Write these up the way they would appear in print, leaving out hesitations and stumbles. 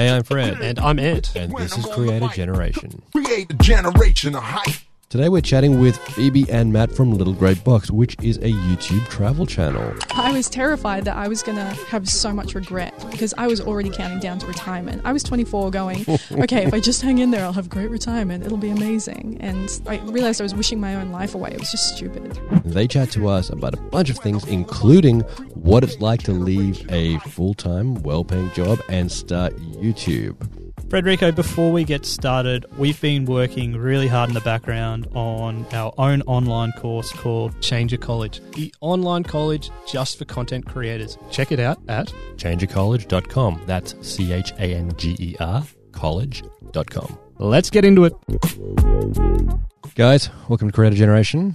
Hey, I'm Fred. And I'm Ant. And this is Creator Generation. Create a generation of hype. Today we're chatting with Phoebe and Matt from Little Grey Box, which is a YouTube travel channel. I was terrified that I was going to have so much regret because I was already counting down to retirement. I was 24 going, okay, if I just hang in there, I'll have great retirement. It'll be amazing. And I realized I was wishing my own life away. It was just stupid. They chat to us about a bunch of things, including what it's like to leave a full-time, well-paying job and start YouTube. Frederico, before we get started, we've been working really hard in the background on our own online course called Changer College, the online college just for content creators. Check it out at changercollege.com. That's C-H-A-N-G-E-R college.com. Let's get into it. Guys, welcome to Creator Generation.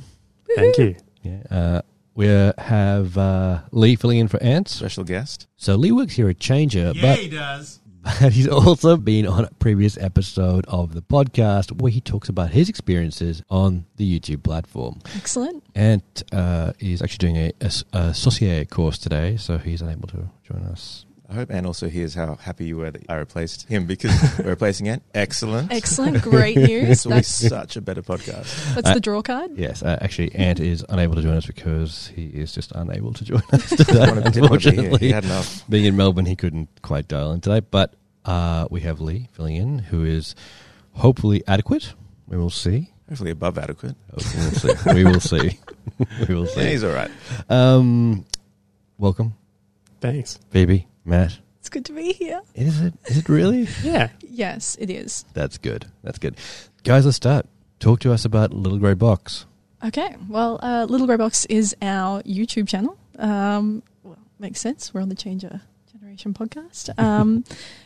Thank you. Yeah, we have Lee filling in for Ant. Special guest. So Lee works here at Changer. Yeah, he does. But he's also been on a previous episode of the podcast where he talks about his experiences on the YouTube platform. Excellent. And he's actually doing a sommelier course today, so he's unable to join us. I hope Anne also hears how happy you were that I replaced him because we're replacing Anne. Excellent. Excellent. Great news. This will be such a better podcast. That's the draw card? Yes. Actually, Ant is unable to join us because he is just unable to join us today. Unfortunately, he had enough. Being in Melbourne, he couldn't quite dial in today. But we have Lee filling in, who is hopefully adequate. We will see. Hopefully above adequate. We will see. We will see. Yeah, he's all right. Welcome. Thanks. Phoebe. Matt. It's good to be here. Is it? Is it really? Yeah. Yes, it is. That's good. That's good. Guys, let's start. Talk to us about Little Grey Box. Okay. Well, Little Grey Box is our YouTube channel. Well, makes sense. We're on the Changer Generation podcast.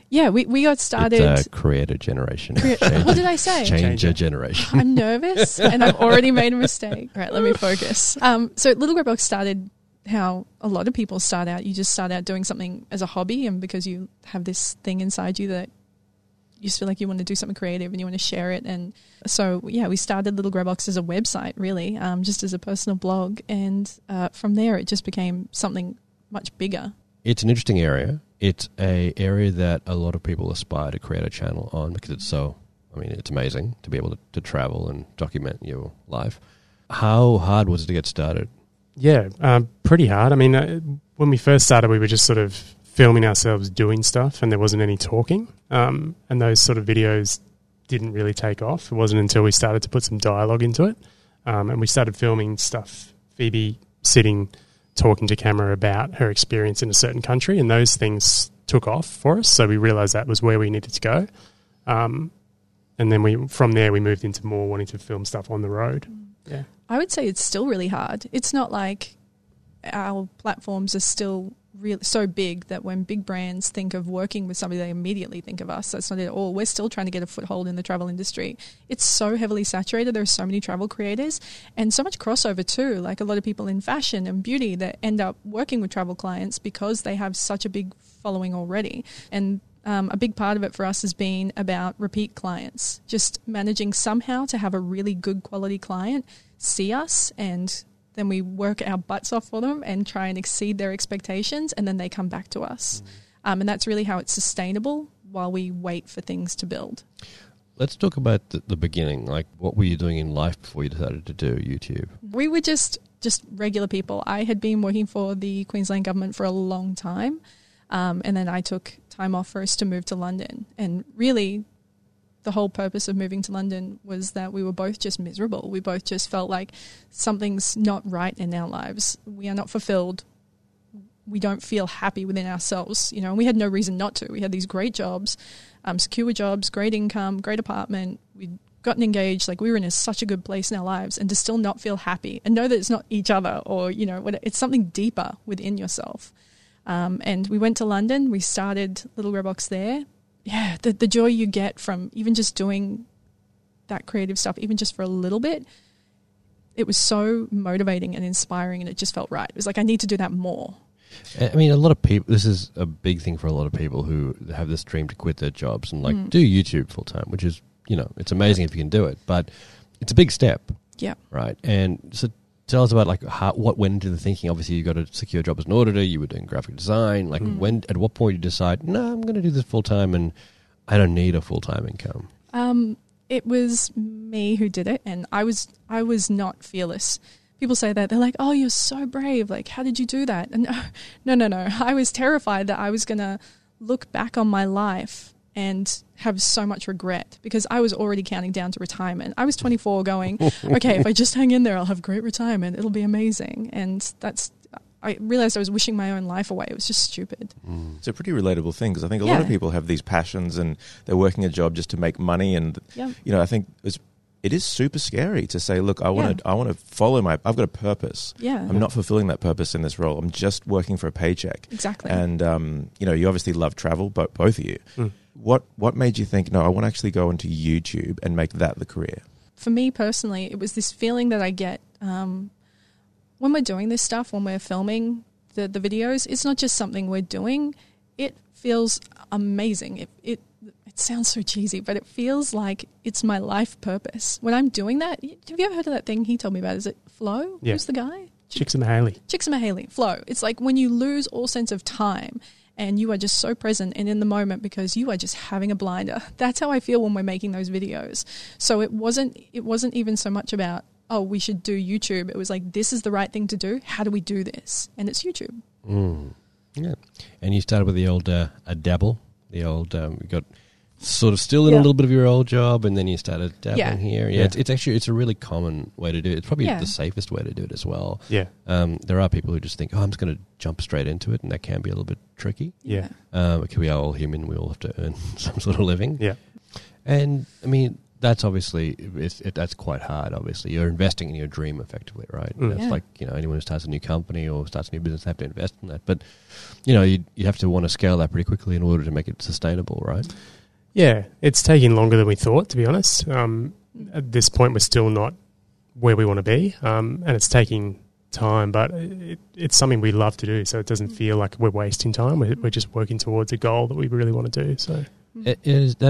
Yeah, we got started. It's Creator Generation. What did I say? Changer Generation. I'm nervous and I've already made a mistake. All right, let me focus. So Little Grey Box started how a lot of people start out. You just start out doing something as a hobby, and because you have this thing inside you that you just feel like you want to do something creative and you want to share it. And so, yeah, we started Little Grey Box as a website, really, just as a personal blog. And from there, it just became something much bigger. It's an interesting area. It's a area that a lot of people aspire to create a channel on because it's so, I mean, it's amazing to be able to travel and document your life. How hard was it to get started? Yeah, pretty hard. I mean, when we first started, we were just sort of filming ourselves doing stuff and there wasn't any talking. And those sort of videos didn't really take off. It wasn't until we started to put some dialogue into it. And we started filming stuff, Phoebe sitting, talking to camera about her experience in a certain country. And those things took off for us. So we realised that was where we needed to go. And then from there, we moved into more wanting to film stuff on the road. Yeah. I would say it's still really hard. It's not like our platforms are still so big that when big brands think of working with somebody, they immediately think of us. That's not it at all. We're still trying to get a foothold in the travel industry. It's so heavily saturated. There are so many travel creators and so much crossover too. Like a lot of people in fashion and beauty that end up working with travel clients because they have such a big following already. And a big part of it for us has been about repeat clients, just managing somehow to have a really good quality client see us, and then we work our butts off for them and try and exceed their expectations, and then they come back to us. And that's really how it's sustainable while we wait for things to build. Let's talk about the beginning. Like, what were you doing in life before you decided to do YouTube? We were just regular people. I had been working for the Queensland government for a long time, and then I took time off for us to move to London. And really, the whole purpose of moving to London was that we were both just miserable. We both just felt like something's not right in our lives. We are not fulfilled. We don't feel happy within ourselves, you know, and we had no reason not to. We had these great jobs, secure jobs, great income, great apartment. We'd gotten engaged. Like, we were in such a good place in our lives, and to still not feel happy and know that it's not each other or, you know, it's something deeper within yourself. And we went to London. We started Little Grey Box there. Yeah, the joy you get from even just doing that creative stuff, even just for a little bit, it was so motivating and inspiring, and it just felt right. It was like, I need to do that more. I mean, a lot of people, this is a big thing for a lot of people who have this dream to quit their jobs and do YouTube full time, which is, you know, it's amazing if you can do it, but it's a big step. Yeah. Right. And so Tell us about like how, what went into the thinking. Obviously, you got a secure job as an auditor. You were doing graphic design. Like when, at what point you decide, no, I'm going to do this full time and I don't need a full time income? It was me who did it, and I was not fearless. People say that. They're like, oh, you're so brave. Like, how did you do that? And no. I was terrified that I was going to look back on my life and have so much regret because I was already counting down to retirement. I was 24 going, okay, if I just hang in there, I'll have great retirement. It'll be amazing. And I realized I was wishing my own life away. It was just stupid. It's a pretty relatable thing because I think a lot of people have these passions and they're working a job just to make money. And, you know, I think it is super scary to say, look, I want to follow I've got a purpose. Yeah. I'm not fulfilling that purpose in this role. I'm just working for a paycheck. Exactly. And, you know, you obviously love travel, but both of you. Mm. What made you think, no, I want to actually go into YouTube and make that the career? For me personally, it was this feeling that I get when we're doing this stuff, when we're filming the videos, it's not just something we're doing. It feels amazing. It sounds so cheesy, but it feels like it's my life purpose. When I'm doing that, have you ever heard of that thing he told me about? Is it Flow? Yeah. Who's the guy? Csikszentmihalyi. Flow. It's like when you lose all sense of time and you are just so present and in the moment because you are just having a blinder. That's how I feel when we're making those videos. So it wasn't even so much about, oh, we should do YouTube. It was like, this is the right thing to do. How do we do this? And it's YouTube. Mm. Yeah. And you started with the old dabble. The old, you got sort of still in a little bit of your old job and then you started dabbling here. Yeah. It's actually a really common way to do it. It's probably the safest way to do it as well. Yeah. There are people who just think, oh, I'm just going to jump straight into it, and that can be a little bit tricky. Yeah. Because we are all human. We all have to earn some sort of living. Yeah. And, I mean, that's obviously, that's quite hard, obviously. You're investing in your dream effectively, right? Mm. It's like, you know, anyone who starts a new company or starts a new business, they have to invest in that. But, you know, you have to want to scale that pretty quickly in order to make it sustainable, right? Yeah, it's taking longer than we thought, to be honest. At this point, we're still not where we want to be, and it's taking time, but it's something we love to do, so it doesn't feel like we're wasting time. We're just working towards a goal that we really want to do. So that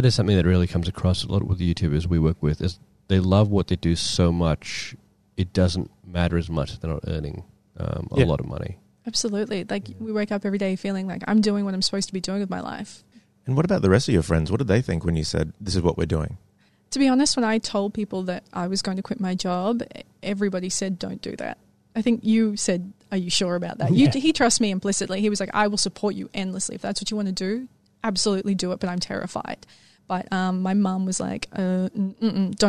is something that really comes across a lot with the YouTubers we work with, is they love what they do so much, it doesn't matter as much if they're not earning a lot of money. Absolutely. Like we wake up every day feeling like I'm doing what I'm supposed to be doing with my life. And what about the rest of your friends? What did they think when you said, this is what we're doing? To be honest, when I told people that I was going to quit my job, everybody said, don't do that. I think you said, are you sure about that? Yeah. He trusts me implicitly. He was like, I will support you endlessly. If that's what you want to do, absolutely do it, but I'm terrified. But my mum was like, don't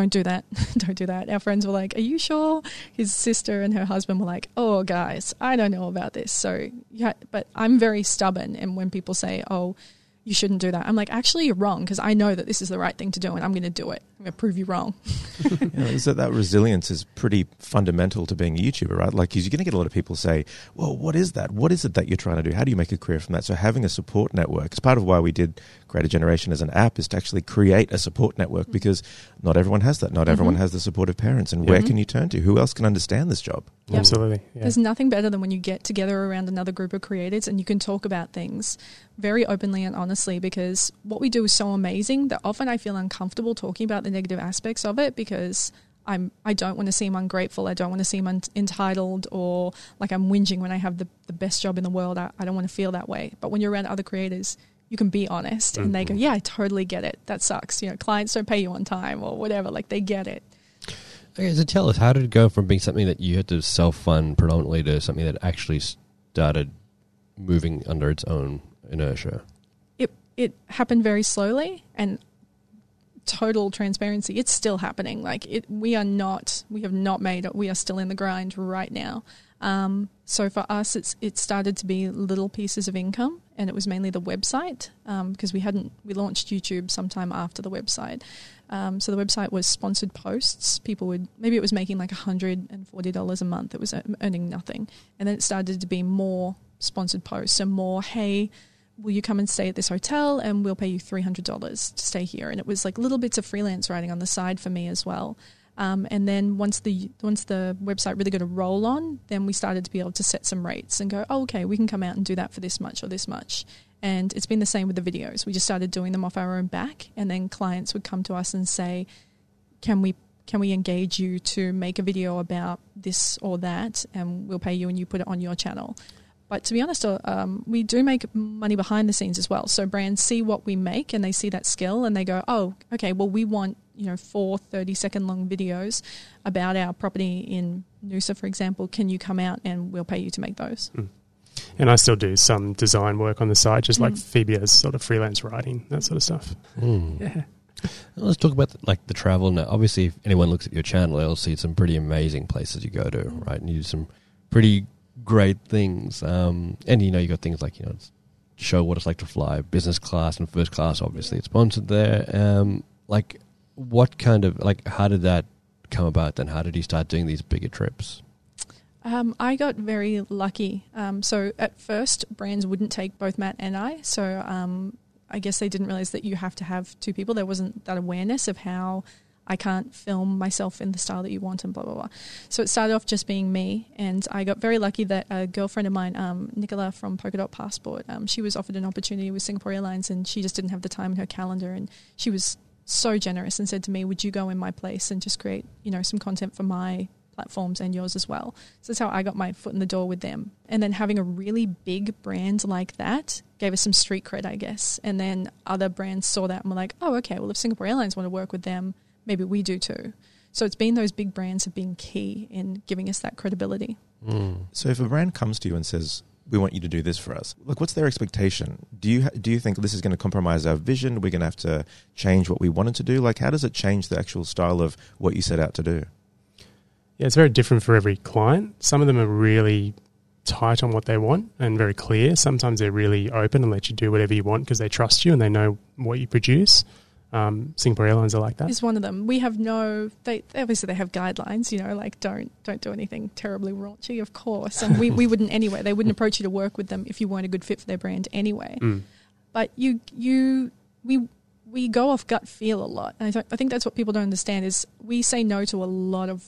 do that. Don't do that. Our friends were like, are you sure? His sister and her husband were like, oh, guys, I don't know about this. So, yeah, but I'm very stubborn. And when people say, oh, you shouldn't do that, I'm like, actually, you're wrong, because I know that this is the right thing to do and I'm going to do it. I'm going to prove you wrong. So that resilience is pretty fundamental to being a YouTuber, right? Like, because you're going to get a lot of people say, well, what is that? What is it that you're trying to do? How do you make a career from that? So having a support network is part of why we did Creator Generation as an app, is to actually create a support network, because not everyone has that. Not everyone has the support of parents. And where can you turn to? Who else can understand this job? Yep. Absolutely. Yeah. There's nothing better than when you get together around another group of creators and you can talk about things very openly and honestly, because what we do is so amazing that often I feel uncomfortable talking about the negative aspects of it, because I don't want to seem ungrateful. I don't want to seem entitled or like I'm whinging when I have the best job in the world. I don't want to feel that way. But when you're around other creators, you can be honest and they go, yeah, I totally get it. That sucks. You know, clients don't pay you on time or whatever. Like, they get it. Okay, so tell us, how did it go from being something that you had to self-fund predominantly to something that actually started moving under its own inertia? It happened very slowly, and total transparency, it's still happening. Like, we are still in the grind right now. So for us, it started to be little pieces of income, and it was mainly the website, because we launched YouTube sometime after the website. So the website was sponsored posts. Maybe it was making like $140 a month. It was earning nothing. And then it started to be more sponsored posts and more, hey, will you come and stay at this hotel and we'll pay you $300 to stay here? And it was like little bits of freelance writing on the side for me as well. And then once the website really got a roll on, then we started to be able to set some rates and go, oh, okay, we can come out and do that for this much or this much. And it's been the same with the videos. We just started doing them off our own back, and then clients would come to us and say, can we can we engage you to make a video about this or that, and we'll pay you and you put it on your channel. But to be honest, we do make money behind the scenes as well. So brands see what we make and they see that skill and they go, oh, okay, well, we want, you know, 4 30-second long videos about our property in Noosa, for example. Can you come out and we'll pay you to make those? Mm. And I still do some design work on the side, just like Phoebe has sort of freelance writing, that sort of stuff. Mm. Yeah. Let's talk about the travel now. Obviously, if anyone looks at your channel, they'll see some pretty amazing places you go to, right? And you do some pretty great things. And, you know, you got things like, you know, show what it's like to fly business class and first class. Obviously, it's sponsored there. What kind of, how did that come about then? How did you start doing these bigger trips? I got very lucky. So at first, brands wouldn't take both Matt and I. So I guess they didn't realize that you have to have two people. There wasn't that awareness of how I can't film myself in the style that you want and blah, blah, blah. So it started off just being me. And I got very lucky that a girlfriend of mine, Nicola from Polkadot Passport, she was offered an opportunity with Singapore Airlines and she just didn't have the time in her calendar. And she was so generous and said to me, would you go in my place and just create, you know, some content for my platforms and yours as well. So that's how I got my foot in the door with them. And then having a really big brand like that gave us some street cred, I guess. And then other brands saw that and were like, oh, okay, well, if Singapore Airlines want to work with them, maybe we do too. So it's been those big brands have been key in giving us that credibility. Mm. So if a brand comes to you and says, we want you to do this for us, like, what's their expectation? Do you think this is going to compromise our vision? We're going to have to change what we wanted to do? Like, how does it change the actual style of what you set out to do? Yeah, it's very different for every client. Some of them are really tight on what they want and very clear. Sometimes they're really open and let you do whatever you want because they trust you and they know what you produce. Singapore Airlines are like that. It's one of them. We have they have guidelines, you know, like don't do anything terribly raunchy, of course. And we wouldn't anyway. They wouldn't approach you to work with them if you weren't a good fit for their brand anyway. Mm. But we go off gut feel a lot. And I think that's what people don't understand is we say no to a lot of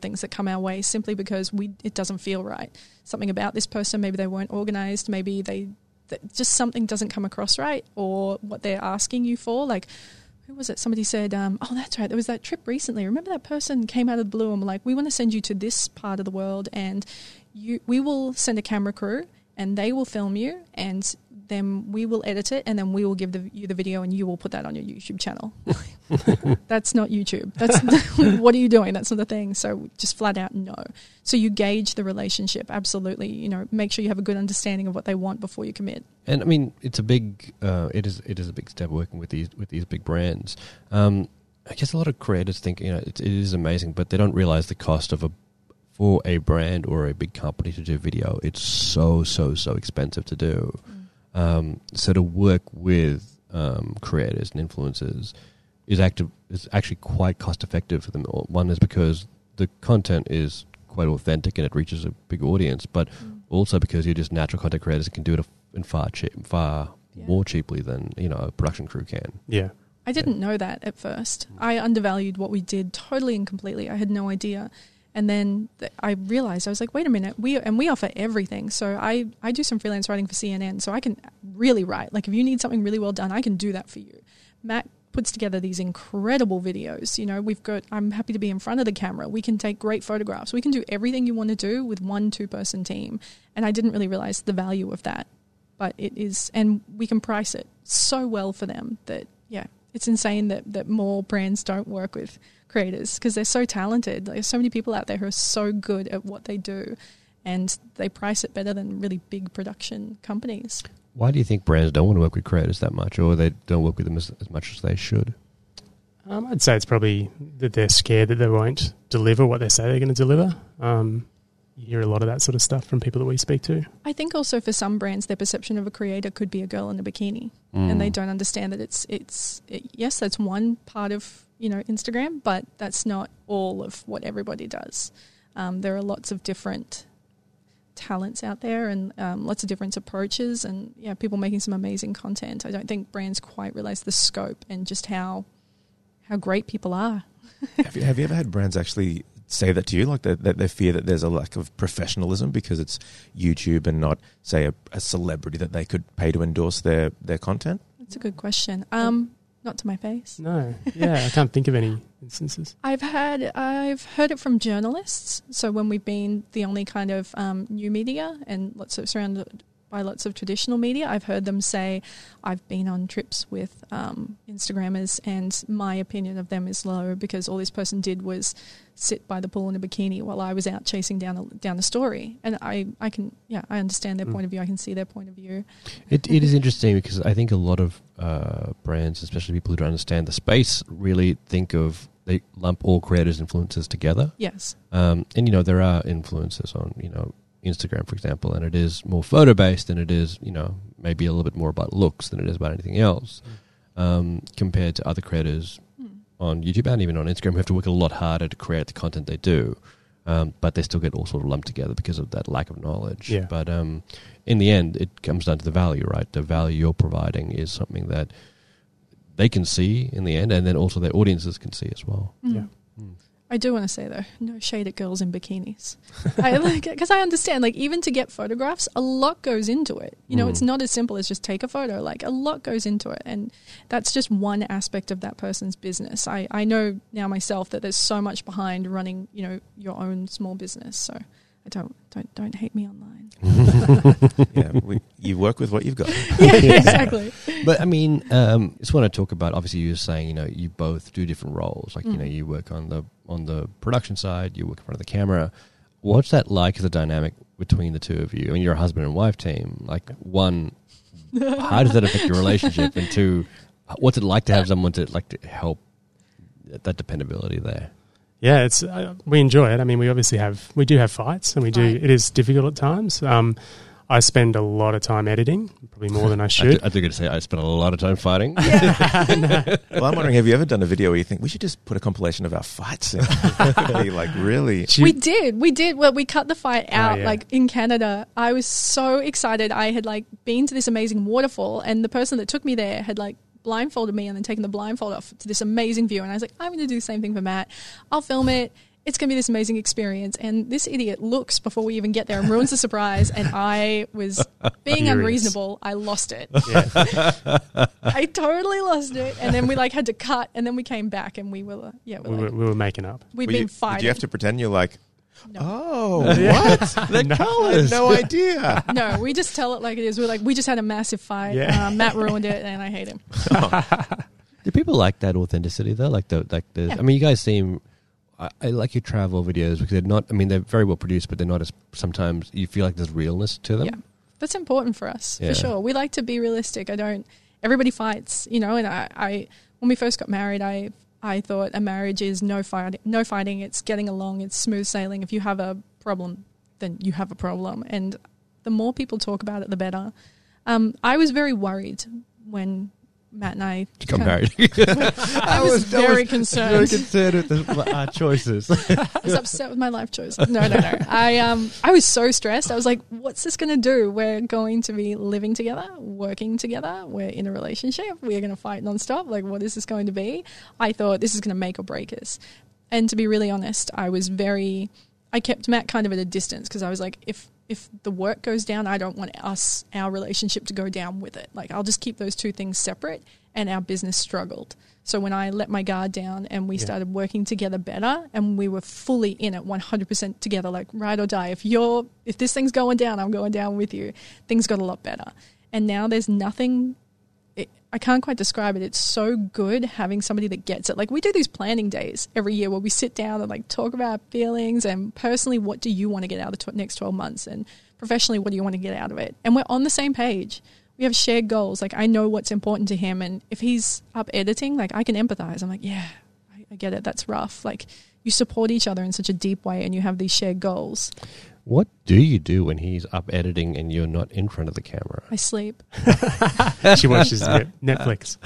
things that come our way simply because it doesn't feel right. Something about this person, maybe they weren't organised, maybe just something doesn't come across right or what they're asking you for. Like, who was it? Somebody said, oh, that's right, there was that trip recently. Remember that person came out of the blue and were like, we want to send you to this part of the world and we will send a camera crew and they will film you and then we will edit it and then we will give you the video and you will put that on your YouTube channel. That's not YouTube. What are you doing? That's not the thing. So just flat out no. So you gauge the relationship. Absolutely. You know, make sure you have a good understanding of what they want before you commit. And I mean, it's a big, it is a big step working with these big brands. I guess a lot of creators think, you know, it is amazing, but they don't realize the cost of for a brand or a big company to do video. It's so expensive to do. So to work with creators and influencers is actually quite cost effective for them. One is because the content is quite authentic and it reaches a big audience, but also because you're just natural content creators that can do it far more cheaply than, you know, a production crew can. Yeah, I didn't know that at first. I undervalued what we did totally and completely. I had no idea. And then I realized, I was like, wait a minute, we offer everything. So I do some freelance writing for CNN, so I can really write. Like, if you need something really well done, I can do that for you. Matt puts together these incredible videos. You know, I'm happy to be in front of the camera. We can take great photographs. We can do everything you want to do with 1 2-person team. And I didn't really realize the value of that. But it is, and we can price it so well for them that, yeah, it's insane that more brands don't work with creators because they're so talented. There's so many people out there who are so good at what they do and they price it better than really big production companies. Why do you think brands don't want to work with creators that much, or they don't work with them as much as they should? I'd say it's probably that they're scared that they won't deliver what they say they're going to deliver. You hear a lot of that sort of stuff from people that we speak to. I think also for some brands, their perception of a creator could be a girl in a bikini, and they don't understand that yes, that's one part of, you know, Instagram, but that's not all of what everybody does. There are lots of different talents out there and lots of different approaches and, yeah, people making some amazing content. I don't think brands quite realize the scope and just how great people are. Have you ever had brands actually say that to you, like that they fear that there's a lack of professionalism because it's YouTube and not, say, a celebrity that they could pay to endorse their content? That's a good question. Not to my face. No, yeah, I can't think of any instances. I've heard it from journalists. So when we've been the only kind of new media and lots of surrounded by lots of traditional media, I've heard them say, I've been on trips with Instagrammers and my opinion of them is low because all this person did was sit by the pool in a bikini while I was out chasing down a story. And I understand their point of view. I can see their point of view. It is interesting because I think a lot of brands, especially people who don't understand the space, really think of, they lump all creators and influencers together. Yes. And, you know, there are influencers on, you know, Instagram, for example, and it is more photo-based than it is, you know, maybe a little bit more about looks than it is about anything else, compared to other creators on YouTube and even on Instagram who have to work a lot harder to create the content they do, but they still get all sort of lumped together because of that lack of knowledge. Yeah. But in the end, it comes down to the value, right? The value you're providing is something that they can see in the end, and then also their audiences can see as well. Mm. Yeah. Mm. I do want to say, though, no shade at girls in bikinis. Because I understand, like, even to get photographs, a lot goes into it. You know, it's not as simple as just take a photo. Like, a lot goes into it. And that's just one aspect of that person's business. I know now myself that there's so much behind running, you know, your own small business. So I don't hate me online. Yeah, you work with what you've got. Yeah, exactly. But I mean, just want to talk about, obviously you were saying, you know, you both do different roles. Like, you know, you work on the production side, you work in front of the camera. What's that like as a dynamic between the two of you? I mean, you're a husband and wife team. Like, one, how does that affect your relationship? And two, what's it like to have someone to like to help that dependability there? Yeah, it's we enjoy it. I mean, we do have fights, and we do. It is difficult at times. I spend a lot of time editing, probably more than I should. I think I'd say I spend a lot of time fighting. Yeah. Well, I'm wondering, have you ever done a video where you think we should just put a compilation of our fights in? Like, really? We did. Well, we cut the fight out, like, in Canada. I was so excited. I had, like, been to this amazing waterfall, and the person that took me there had, like, blindfolded me and then taken the blindfold off to this amazing view, and I was like, I'm going to do the same thing for Matt. I'll film it. It's going to be this amazing experience, and this idiot looks before we even get there and ruins the surprise, and I was being unreasonable. I lost it. Yeah. I totally lost it, and then we, like, had to cut, and then we came back and we were we were making up. We've been fighting. Do you have to pretend you're like, no. Oh, what? The colours. No idea. No, we just tell it like it is. We're like, we just had a massive fight. Yeah. Matt ruined it and I hate him. Do people like that authenticity though? Yeah. I mean, you guys seem, I like your travel videos because they're not, I mean, they're very well produced, but they're not as, sometimes you feel like there's realness to them. Yeah. That's important for us, for sure. We like to be realistic. Everybody fights, you know, and I when we first got married, I thought a marriage is no fighting, it's getting along, it's smooth sailing. If you have a problem, then you have a problem. And the more people talk about it, the better. I was very worried when Matt and I got married. I was very concerned. Very concerned with our choices. I was upset with my life choices. No. I was so stressed. I was like, what's this going to do? We're going to be living together, working together. We're in a relationship. We're going to fight nonstop. Like, what is this going to be? I thought this is going to make or break us. And to be really honest, I kept Matt kind of at a distance because I was like, if the work goes down, I don't want our relationship to go down with it. Like, I'll just keep those two things separate, and our business struggled. So when I let my guard down and we started working together better, and we were fully in it 100% together, like ride or die. If this thing's going down, I'm going down with you. Things got a lot better. And now there's nothing, I can't quite describe it. It's so good having somebody that gets it. Like, we do these planning days every year where we sit down and, like, talk about our feelings and personally, what do you want to get out of the next 12 months? And professionally, what do you want to get out of it? And we're on the same page. We have shared goals. Like, I know what's important to him. And if he's up editing, like, I can empathize. I'm like, yeah, I get it. That's rough. Like, you support each other in such a deep way and you have these shared goals. What do you do when he's up editing and you're not in front of the camera? I sleep. She watches Netflix.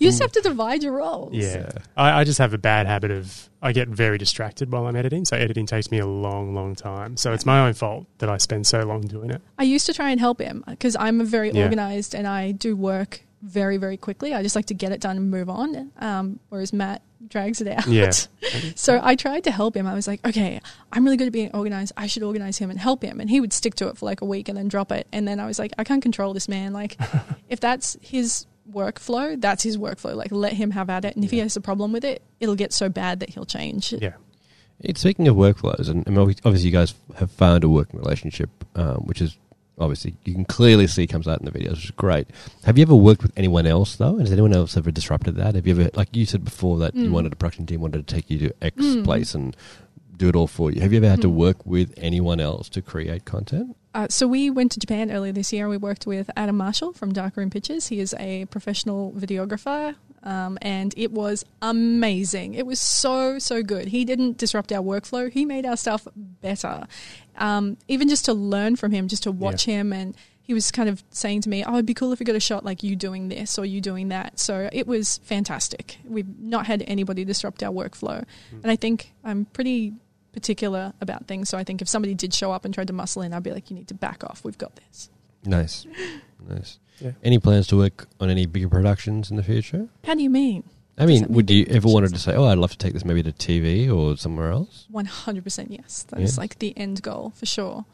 You just have to divide your roles. Yeah. I just have a bad habit of, I get very distracted while I'm editing. So editing takes me a long, long time. So it's my own fault that I spend so long doing it. I used to try and help him because I'm very organized and I do work very, very quickly. I just like to get it done and move on. Whereas Matt drags it out. Yeah. So I tried to help him. I was like, okay, I'm really good at being organized. I should organize him and help him. And he would stick to it for like a week and then drop it. And then I was like, I can't control this man. Like, if that's his workflow, that's his workflow. Like, let him have at it. And if he has a problem with it, it'll get so bad that he'll change. Yeah. It's, speaking of workflows, and obviously you guys have found a working relationship, which is obviously, you can clearly see comes out in the videos, which is great. Have you ever worked with anyone else, though? And has anyone else ever disrupted that? Have you ever, like you said before, that you wanted a production team, wanted to take you to X place and do it all for you. Have you ever had to work with anyone else to create content? So we went to Japan earlier this year. We worked with Adam Marshall from Darkroom Pictures. He is a professional videographer, and it was amazing. It was so, so good. He didn't disrupt our workflow. He made our stuff better. Even just to learn from him, just to watch him. And he was kind of saying to me, oh, it'd be cool if we got a shot like you doing this or you doing that. So it was fantastic. We've not had anybody disrupt our workflow. And I think I'm pretty particular about things, so I think if somebody did show up and tried to muscle in, I'd be like, you need to back off, we've got this. Nice Yeah. Any plans to work on any bigger productions in the future? How do you mean? I mean, would you ever wanted to say, oh, I'd love to take this maybe to TV or somewhere else? 100% yes. That's like the end goal for sure.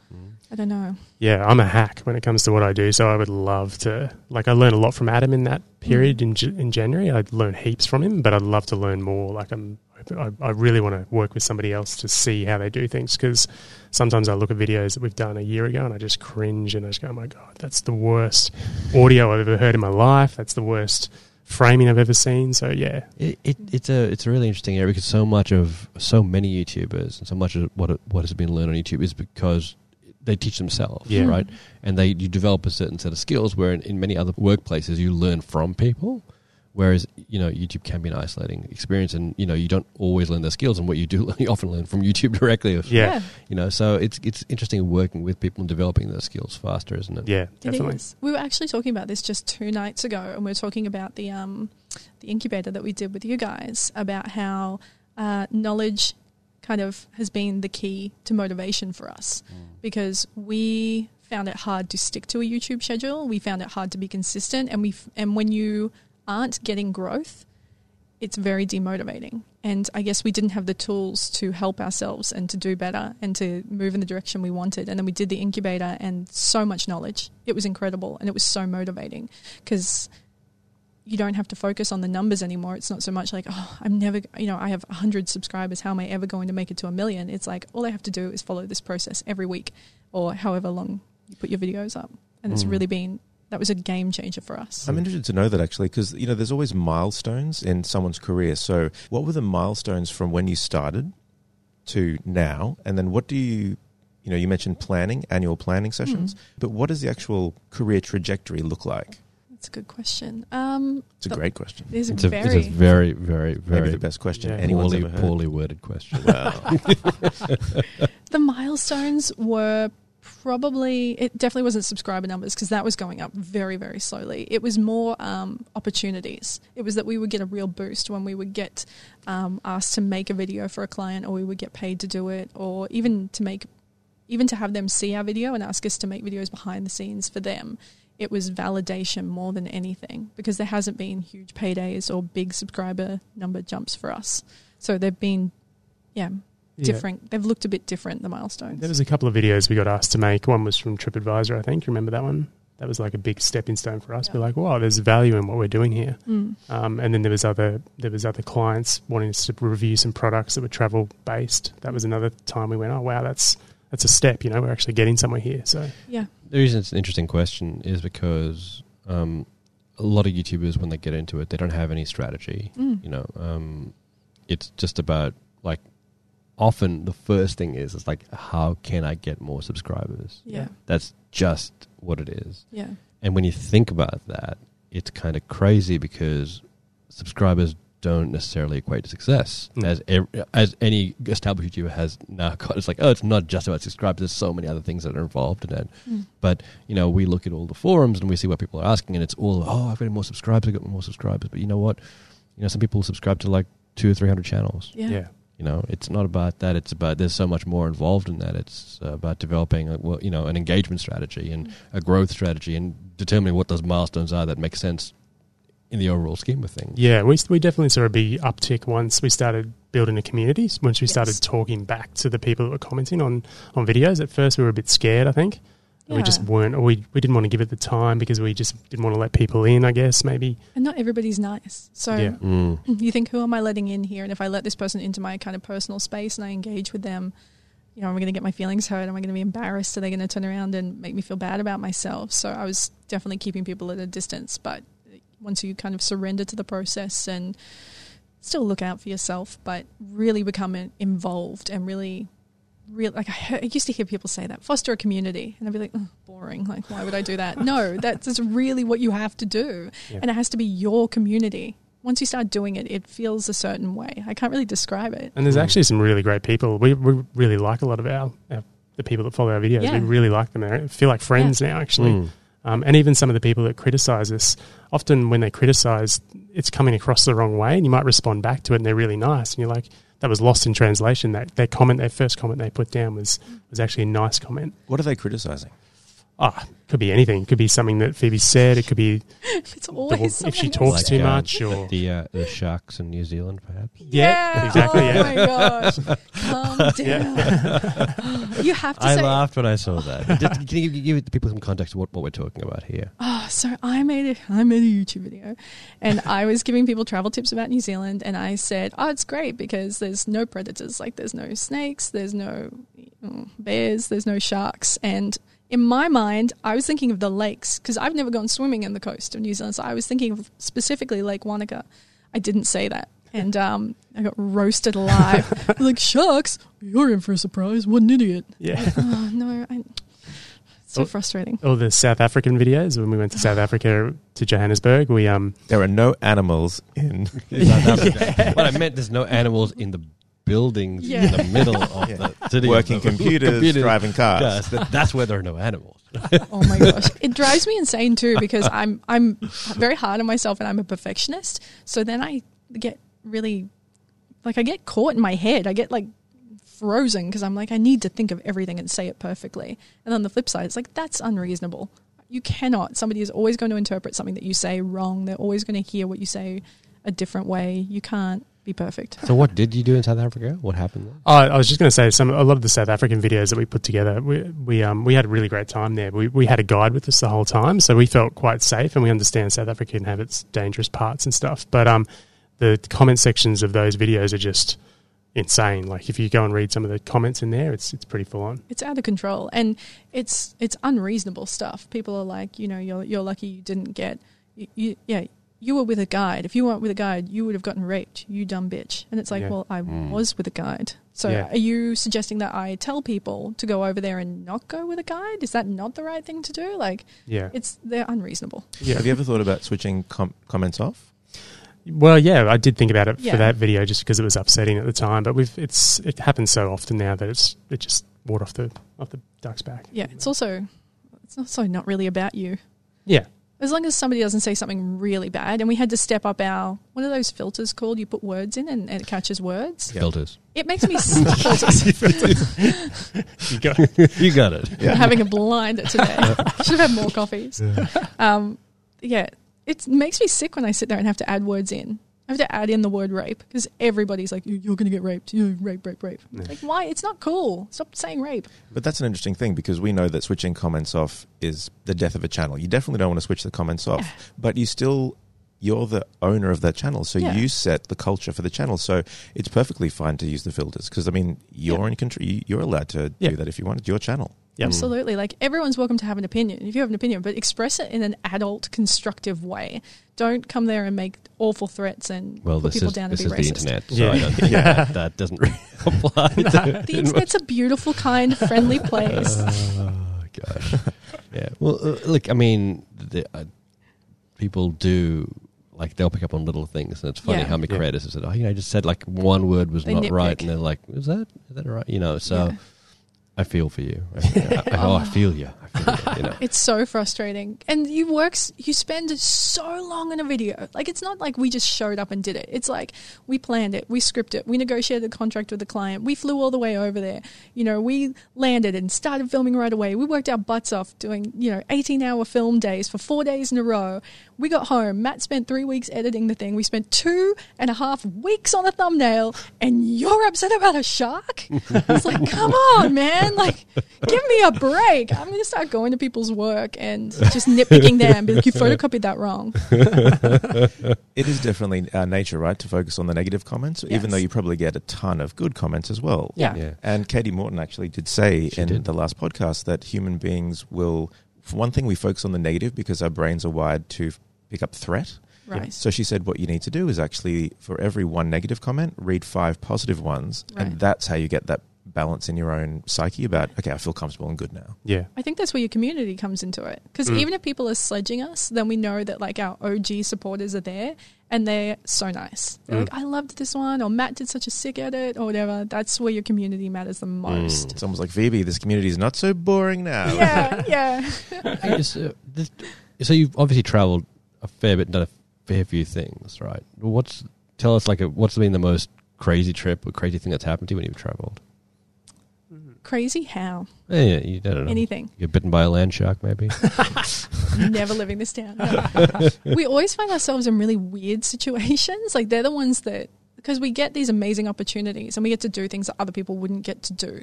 I don't know. Yeah, I'm a hack when it comes to what I do, so I would love to, like, I learned a lot from Adam in that period in January. I'd learn heaps from him, but I'd love to learn more. Like, I really want to work with somebody else to see how they do things, because sometimes I look at videos that we've done a year ago and I just cringe and I just go, oh my God, that's the worst audio I've ever heard in my life. That's the worst framing I've ever seen. So yeah, it's a really interesting area, because so much of so many YouTubers and so much of what has been learned on YouTube is because they teach themselves, right? And you develop a certain set of skills, where in many other workplaces you learn from people. Whereas, you know, YouTube can be an isolating experience, and, you know, you don't always learn their skills, and what you do learn, you often learn from YouTube directly. Yeah. You know, so it's interesting working with people and developing those skills faster, isn't it? Yeah, definitely. It is. We were actually talking about this just 2 nights ago, and we were talking about the incubator that we did with you guys, about how knowledge kind of has been the key to motivation for us, because we found it hard to stick to a YouTube schedule. We found it hard to be consistent, and when you aren't getting growth, it's very demotivating. And I guess we didn't have the tools to help ourselves and to do better and to move in the direction we wanted. And then we did the incubator, and so much knowledge. It was incredible, and it was so motivating, because you don't have to focus on the numbers anymore. It's not so much like, oh, I'm never, you know, I have 100 subscribers, how am I ever going to make it to 1 million? It's like, all I have to do is follow this process every week, or however long you put your videos up. And it's really been, that was a game changer for us. I'm interested to know that, actually, because, you know, there's always milestones in someone's career. So what were the milestones from when you started to now? And then what do you, you know, you mentioned planning, annual planning sessions, but what does the actual career trajectory look like? That's a good question. It's a great question. It's a very, very, very, maybe the best question anyone's ever heard. Poorly worded question. Wow. The milestones were it definitely wasn't subscriber numbers, because that was going up very, very slowly. It was more opportunities. It was that we would get a real boost when we would get asked to make a video for a client, or we would get paid to do it, or even to have them see our video and ask us to make videos behind the scenes for them. It was validation more than anything, because there hasn't been huge paydays or big subscriber number jumps for us. So they've been, different. Yeah. They've looked a bit different, the milestones. There was a couple of videos we got asked to make. One was from TripAdvisor, I think. Remember that one? That was like a big stepping stone for us. Yeah. We're like, wow, there's value in what we're doing here. And then there was other clients wanting us to review some products that were travel based. That was another time we went, oh wow, that's a step. You know, we're actually getting somewhere here. So yeah, the reason it's an interesting question is because a lot of YouTubers, when they get into it, they don't have any strategy. You know, it's just about, like, often the first thing is like, how can I get more subscribers? Yeah. That's just what it is. Yeah. And when you think about that, it's kind of crazy, because subscribers don't necessarily equate to success. As any established YouTuber has now got, it's like, oh, it's not just about subscribers. There's so many other things that are involved in it. But, you know, we look at all the forums and we see what people are asking, and it's all, oh, I've got more subscribers. But you know what? You know, some people subscribe to like 200 or 300 channels. Yeah. You know, it's not about that. It's about, there's so much more involved in that. It's about developing, you know, an engagement strategy and a growth strategy, and determining what those milestones are that make sense in the overall scheme of things. Yeah, we definitely saw a big uptick once we started building a community, once we started talking back to the people that were commenting on videos. At first we were a bit scared, I think. Yeah. We just weren't, or we didn't want to give it the time because we just didn't want to let people in, I guess, maybe. And not everybody's nice. So yeah. You think, who am I letting in here? And if I let this person into my kind of personal space and I engage with them, you know, am I going to get my feelings hurt? Am I going to be embarrassed? Are they going to turn around and make me feel bad about myself? So I was definitely keeping people at a distance. But once you kind of surrender to the process and still look out for yourself, but really become involved and really, like I used to hear people say that, foster a community, and I'd be like, oh, boring, like why would I do that? No, that's really what you have to do, yeah. And it has to be your community. Once you start doing it, it feels a certain way. I can't really describe it. And there's actually some really great people. We really like a lot of the people that follow our videos. Yeah. We really like them. I feel like friends now, actually. And even some of the people that criticise us, often when they criticise, it's coming across the wrong way, and you might respond back to it, and they're really nice, and you're like, that was lost in translation. That comment, their first comment they put down was actually a nice comment. What are they criticising? Ah, could be anything. It could be something that Phoebe said. It could be if she talks too much, or the sharks in New Zealand, perhaps. Yeah, exactly. Oh my gosh, calm down. Yeah. You have to. I laughed when I saw that. Can you give the people some context to what we're talking about here? Oh, so I made a YouTube video, and I was giving people travel tips about New Zealand, and I said, oh, it's great because there's no predators. Like, there's no snakes, there's no bears, there's no sharks, and in my mind, I was thinking of the lakes because I've never gone swimming in the coast of New Zealand. So I was thinking of specifically Lake Wanaka. I didn't say that. And I got roasted alive. Like, sharks, you're in for a surprise. What an idiot. Yeah. Like, oh, no. It's so frustrating. All the South African videos, when we went to South Africa to Johannesburg, we... there are no animals in South Africa. Yeah. What I meant, there's no animals in the buildings in the middle of the city. Working computers, driving cars. Yes, that's where there are no animals. Oh my gosh. It drives me insane too because I'm very hard on myself and I'm a perfectionist. So then I get really, like I get caught in my head. I get like frozen because I'm like, I need to think of everything and say it perfectly. And on the flip side, it's like, that's unreasonable. You cannot. Somebody is always going to interpret something that you say wrong. They're always going to hear what you say a different way. You can't be perfect. So what did you do in South Africa? What happened there? I was just going to say a lot of the South African videos that we put together, we had a really great time there. We had a guide with us the whole time, so we felt quite safe, and we understand South Africa can have its dangerous parts and stuff. But the comment sections of those videos are just insane. Like if you go and read some of the comments in there, it's pretty full on. It's out of control, and it's unreasonable stuff. People are like, you know, you're lucky you didn't get you were with a guide. If you weren't with a guide, you would have gotten raped, you dumb bitch. And it's like, well, I was with a guide. So are you suggesting that I tell people to go over there and not go with a guide? Is that not the right thing to do? Like, they're unreasonable. Yeah. Have you ever thought about switching comments off? Well, yeah, I did think about it for that video just because it was upsetting at the time. But it happens so often now that it just water off the duck's back. Yeah, it's also not really about you. Yeah. As long as somebody doesn't say something really bad, and we had to step up our, what are those filters called? You put words in and it catches words. Yeah. Filters. It makes me You got it. Yeah. I'm having a blinder today. Should have had more coffees. Yeah. It makes me sick when I sit there and have to add words in. I have to add in the word rape because everybody's like, you're going to get raped. You rape. Yeah. Like, why? It's not cool. Stop saying rape. But that's an interesting thing because we know that switching comments off is the death of a channel. You definitely don't want to switch the comments off, but you're the owner of that channel. So you set the culture for the channel. So it's perfectly fine to use the filters because, I mean, you're in control. You're allowed to do that if you want. It's your channel. Yep. Absolutely. Like, everyone's welcome to have an opinion. If you have an opinion, but express it in an adult, constructive way. Don't come there and make awful threats and put people down and be racist. This is the internet, so I don't think that doesn't really apply. The internet's a beautiful, kind, friendly place. Oh, gosh. Yeah. Well, look, I mean, people do... Like, they'll pick up on little things, and it's funny how many creators have said, oh, you know, I just said, like, one word was not right, and they're like, is that right? You know, so... Yeah. I feel for you. I feel you. You know. It's so frustrating. And you spend so long in a video. Like, it's not like we just showed up and did it. It's like we planned it, we scripted it, we negotiated the contract with the client, we flew all the way over there. You know, we landed and started filming right away. We worked our butts off doing, you know, 18-hour film days for 4 days in a row. We got home. Matt spent 3 weeks editing the thing. We spent 2.5 weeks on a thumbnail, and you're upset about a shark? It's like, come on, man. man? Like, give me a break. I'm going to start going to people's work and just nitpicking them and be like, you photocopied that wrong. It is definitely our nature, right, to focus on the negative comments, yes, even though you probably get a ton of good comments as well. Yeah. Yeah. And Katie Morton actually did say in the last podcast that human beings will, for one thing, we focus on the negative because our brains are wired to pick up threat. Right. So she said what you need to do is actually for every one negative comment, read 5 positive ones. Right. And that's how you get that balance in your own psyche about, okay, I feel comfortable and good now. Yeah. I think that's where your community comes into it. Because even if people are sledging us, then we know that like our OG supporters are there and they're so nice. They're like, I loved this one, or Matt did such a sick edit or whatever. That's where your community matters the most. It's almost like, Phoebe, this community is not so boring now. Yeah, yeah. I just, so you've obviously traveled a fair bit and done a fair few things, right? Tell us, like, what's been the most crazy trip or crazy thing that's happened to you when you've traveled? Crazy how? Yeah, you don't know. Anything. You get bitten by a land shark, maybe. Never living this down. No. We always find ourselves in really weird situations. Like, they're the ones that, because we get these amazing opportunities and we get to do things that other people wouldn't get to do.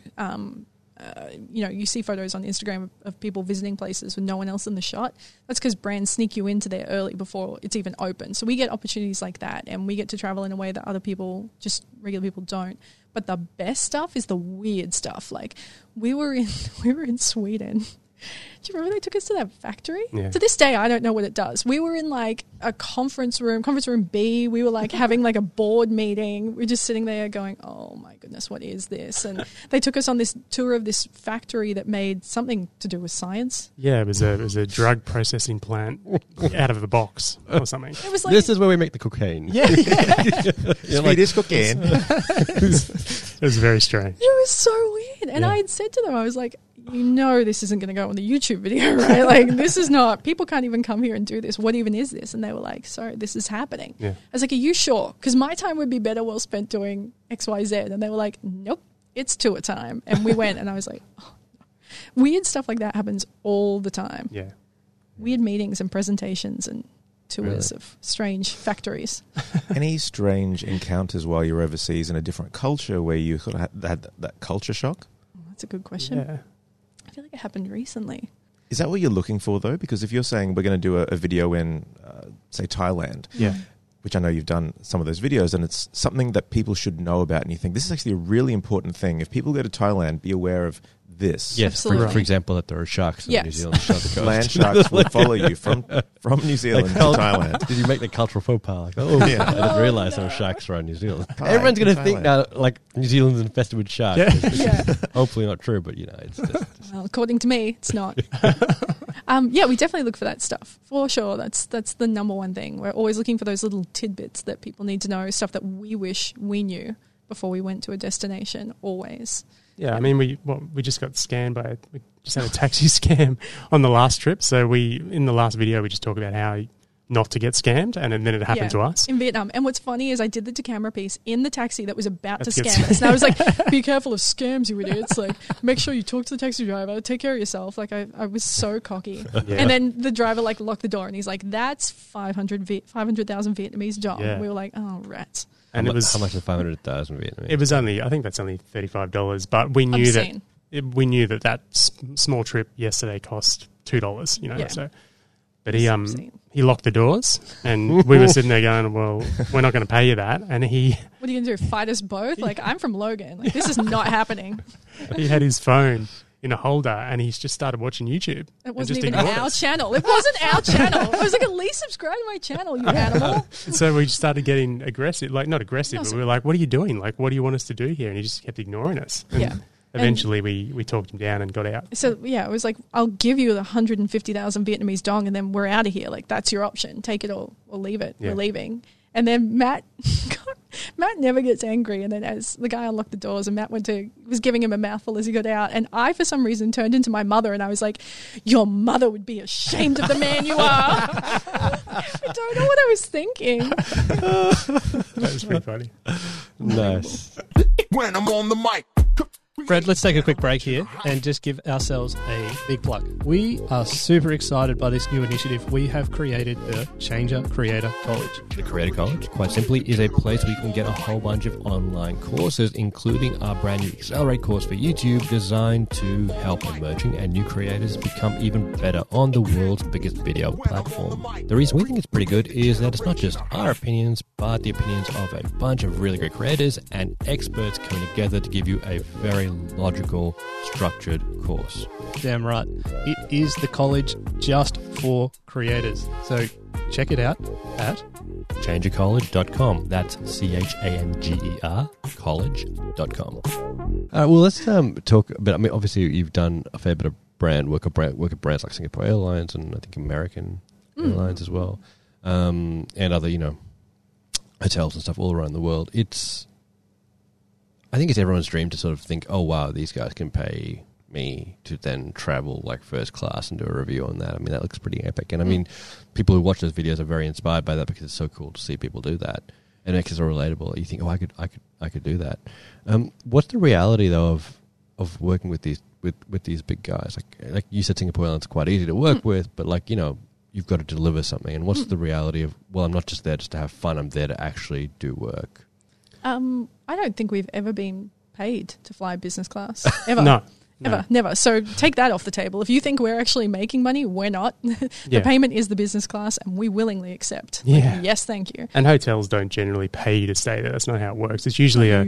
You know, you see photos on Instagram of people visiting places with no one else in the shot. That's because brands sneak you into there early before it's even open. So we get opportunities like that and we get to travel in a way that other people, just regular people, don't. But the best stuff is the weird stuff. Like we were in Sweden. Do you remember they took us to that factory? Yeah. To this day, I don't know what it does. We were in like a conference room B. We were like having like a board meeting. We're just sitting there going, oh my goodness, what is this? And they took us on this tour of this factory that made something to do with science. Yeah, it was a drug processing plant out of the box or something. It was like, this is where we make the cocaine. Yeah. Swedish cocaine. It was very strange. It was so weird. And I had said to them, I was like, you know this isn't going to go on the YouTube video, right? Like, this is not, people can't even come here and do this. What even is this? And they were like, sorry, this is happening. Yeah. I was like, are you sure? Because my time would be better well spent doing X, Y, Z. And they were like, nope, it's tour time. And we went and I was like, oh. Weird stuff like that happens all the time. Yeah. Weird meetings and presentations and tours of strange factories. Any strange encounters while you're overseas in a different culture where you sort of had that culture shock? Oh, that's a good question. Yeah. I feel like it happened recently. Is that what you're looking for, though? Because if you're saying we're going to do a video in, say, Thailand, which I know you've done some of those videos, and it's something that people should know about, and you think this is actually a really important thing. If people go to Thailand, be aware of this. Yes, absolutely. For example, that there are sharks in New Zealand. Land sharks will follow you from New Zealand to Thailand. Did you make the cultural faux pas? Like, I didn't realize there were sharks around New Zealand. Everyone's going to think now, like, New Zealand's infested with sharks. Yeah. Hopefully not true, but, you know, it's just... Well, according to me, it's not. We definitely look for that stuff. For sure, that's the number one thing. We're always looking for those little tidbits that people need to know, stuff that we wish we knew before we went to a destination, always. Yeah, I mean, we just got scammed we just had a taxi scam on the last trip. So in the last video, we just talk about how not to get scammed, and then it happened to us. In Vietnam. And what's funny is I did the to-camera piece in the taxi that was about to scam us. And I was like, be careful of scams, you idiots. Like, make sure you talk to the taxi driver. Take care of yourself. Like, I was so cocky. Yeah. And then the driver, like, locked the door, and he's like, that's 500,000 Vietnamese dong. Yeah. And we were like, oh, rats. And it was how much is 500,000 Vietnamese? It was only, I think that's only $35. But we knew that small trip yesterday cost $2. You know, so. But he locked the doors, and we were sitting there going, well, we're not going to pay you that. And he, what are you going to do? Fight us both? Like, I'm from Logan. Like, this is not happening. He had his phone in a holder, and he's just started watching YouTube. It wasn't even our channel. It wasn't our channel. I was like, at least subscribe to my channel, you animal. So we started getting aggressive. Like, not aggressive, but we were like, what are you doing? Like, what do you want us to do here? And he just kept ignoring us. And eventually we talked him down and got out. So, yeah, it was like, I'll give you the 150,000 Vietnamese dong, and then we're out of here. Like, that's your option. Take it all or leave it. Yeah. We're leaving. And then Matt never gets angry. And then as the guy unlocked the doors and Matt was giving him a mouthful as he got out. And I, for some reason, turned into my mother and I was like, your mother would be ashamed of the man you are. I don't know what I was thinking. That was pretty funny. Nice. When I'm on the mic. Fred, let's take a quick break here and just give ourselves a big plug. We are super excited by this new initiative. We have created the Changer Creator College. The Creator College, quite simply, is a place where you can get a whole bunch of online courses, including our brand new Accelerate course for YouTube, designed to help emerging and new creators become even better on the world's biggest video platform. The reason we think it's pretty good is that it's not just our opinions, but the opinions of a bunch of really great creators and experts coming together to give you a very logical, structured course. Damn right. It is the college just for creators. So check it out at changercollege.com. That's Changer college.com. Well, let's talk about, I mean, obviously you've done a fair bit of work at brands like Singapore Airlines and I think American Airlines as well, and other, you know, hotels and stuff all around the world. I think it's everyone's dream to sort of think, oh, wow, these guys can pay me to then travel like first class and do a review on that. I mean, that looks pretty epic. And I mean, people who watch those videos are very inspired by that because it's so cool to see people do that. And it's so relatable. You think, oh, I could do that. What's the reality though of working with these big guys? Like you said, Singapore Airlines is quite easy to work with, but like, you know, you've got to deliver something. And what's the reality of, well, I'm not just there just to have fun, I'm there to actually do work. I don't think we've ever been paid to fly business class, ever. No, never. So take that off the table. If you think we're actually making money, we're not. The payment is the business class and we willingly accept. Yeah. Like, yes, thank you. And hotels don't generally pay you to stay there. That's not how it works. It's usually a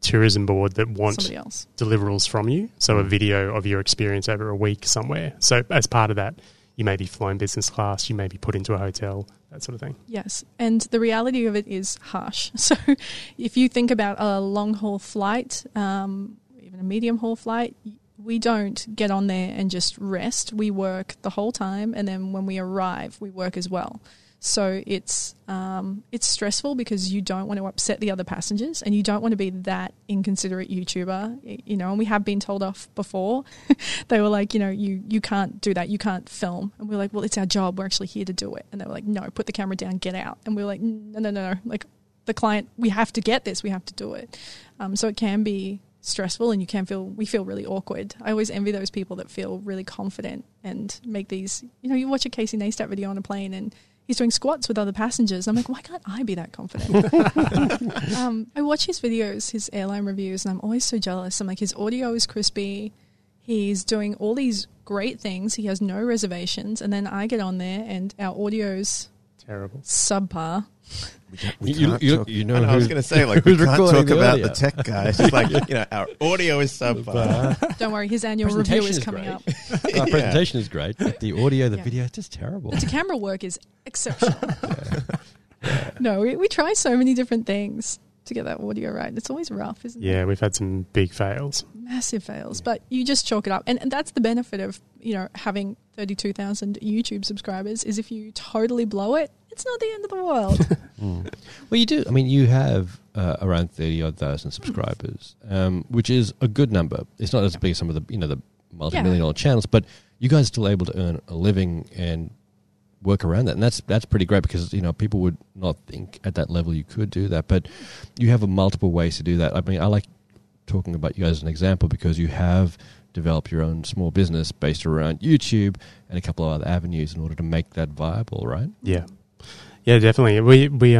tourism board that wants deliverables from you. So a video of your experience over a week somewhere. So as part of that, you may be flown business class, you may be put into a hotel, that sort of thing. Yes, and the reality of it is harsh. So if you think about a long-haul flight, even a medium-haul flight, we don't get on there and just rest. We work the whole time, and then when we arrive, we work as well. So it's stressful because you don't want to upset the other passengers and you don't want to be that inconsiderate YouTuber, you know, and we have been told off before. They were like, you know, you can't do that. You can't film. And we were like, well, it's our job. We're actually here to do it. And they were like, no, put the camera down, get out. And we were like, no. Like the client, we have to get this. We have to do it. So it can be stressful and we feel really awkward. I always envy those people that feel really confident and make these, you know, you watch a Casey Neistat video on a plane and he's doing squats with other passengers. I'm like, why can't I be that confident? I watch his videos, his airline reviews, and I'm always so jealous. I'm like, his audio is crispy. He's doing all these great things. He has no reservations. And then I get on there and our audio's terrible, subpar. I was going to say, like, we can't talk about the tech guys. It's like, you know, our audio is subpar. Don't worry, his annual review is coming up. Our presentation is great. The audio, the video, it's just terrible. But the camera work is exceptional. No, we try so many different things to get that audio right. It's always rough, isn't it? Yeah, we've had some big fails. Massive fails, but you just chalk it up. And that's the benefit of, you know, having 32,000 YouTube subscribers is if you totally blow it, it's not the end of the world. Well, you do. I mean, you have around 30,000 subscribers, which is a good number. It's not as big as some of the, you know, the multi-million-dollar channels, but you guys are still able to earn a living and work around that, and that's pretty great because, you know, people would not think at that level you could do that, but you have multiple ways to do that. I mean, I like talking about you guys as an example because you have develop your own small business based around YouTube and a couple of other avenues in order to make that viable, right? Yeah, definitely. We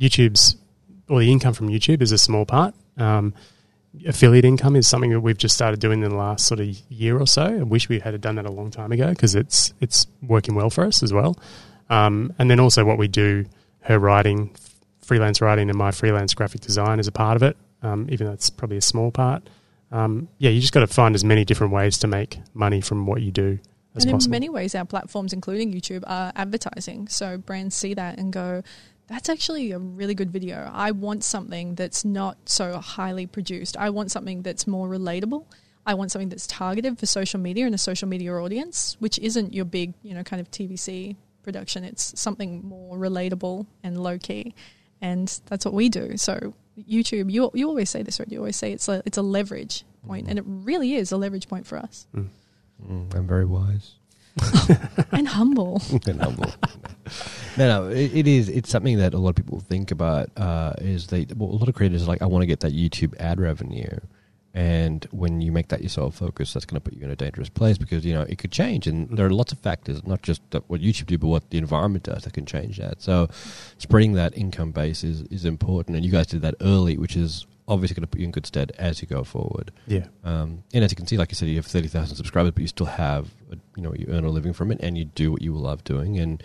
YouTube's, or the income from YouTube is a small part. Affiliate income is something that we've just started doing in the last sort of year or so. I wish we had done that a long time ago because it's working well for us as well. And then also what we do, her writing, freelance writing, and my freelance graphic design is a part of it, even though it's probably a small part. You just got to find as many different ways to make money from what you do as possible. And in many ways, our platforms, including YouTube, are advertising. So brands see that and go, that's actually a really good video. I want something that's not so highly produced. I want something that's more relatable. I want something that's targeted for social media and a social media audience, which isn't your big, you know, kind of TVC production. It's something more relatable and low-key. And that's what we do. So YouTube, you always say this, right? You always say it's a leverage point, and it really is a leverage point for us. I'm very wise. And humble. No, it is. It's something that a lot of people think about. Is a lot of creators are like, I want to get that YouTube ad revenue, And when you make that your sole focus, that's going to put you in a dangerous place because, you know, it could change. And there are lots of factors, not just what YouTube do, but what the environment does that can change that. So spreading that income base is important. And you guys did that early, which is obviously going to put you in good stead as you go forward. Yeah. And as you can see, like you said, you have 30,000 subscribers, but you still have, you know, you earn a living from it and you do what you love doing. And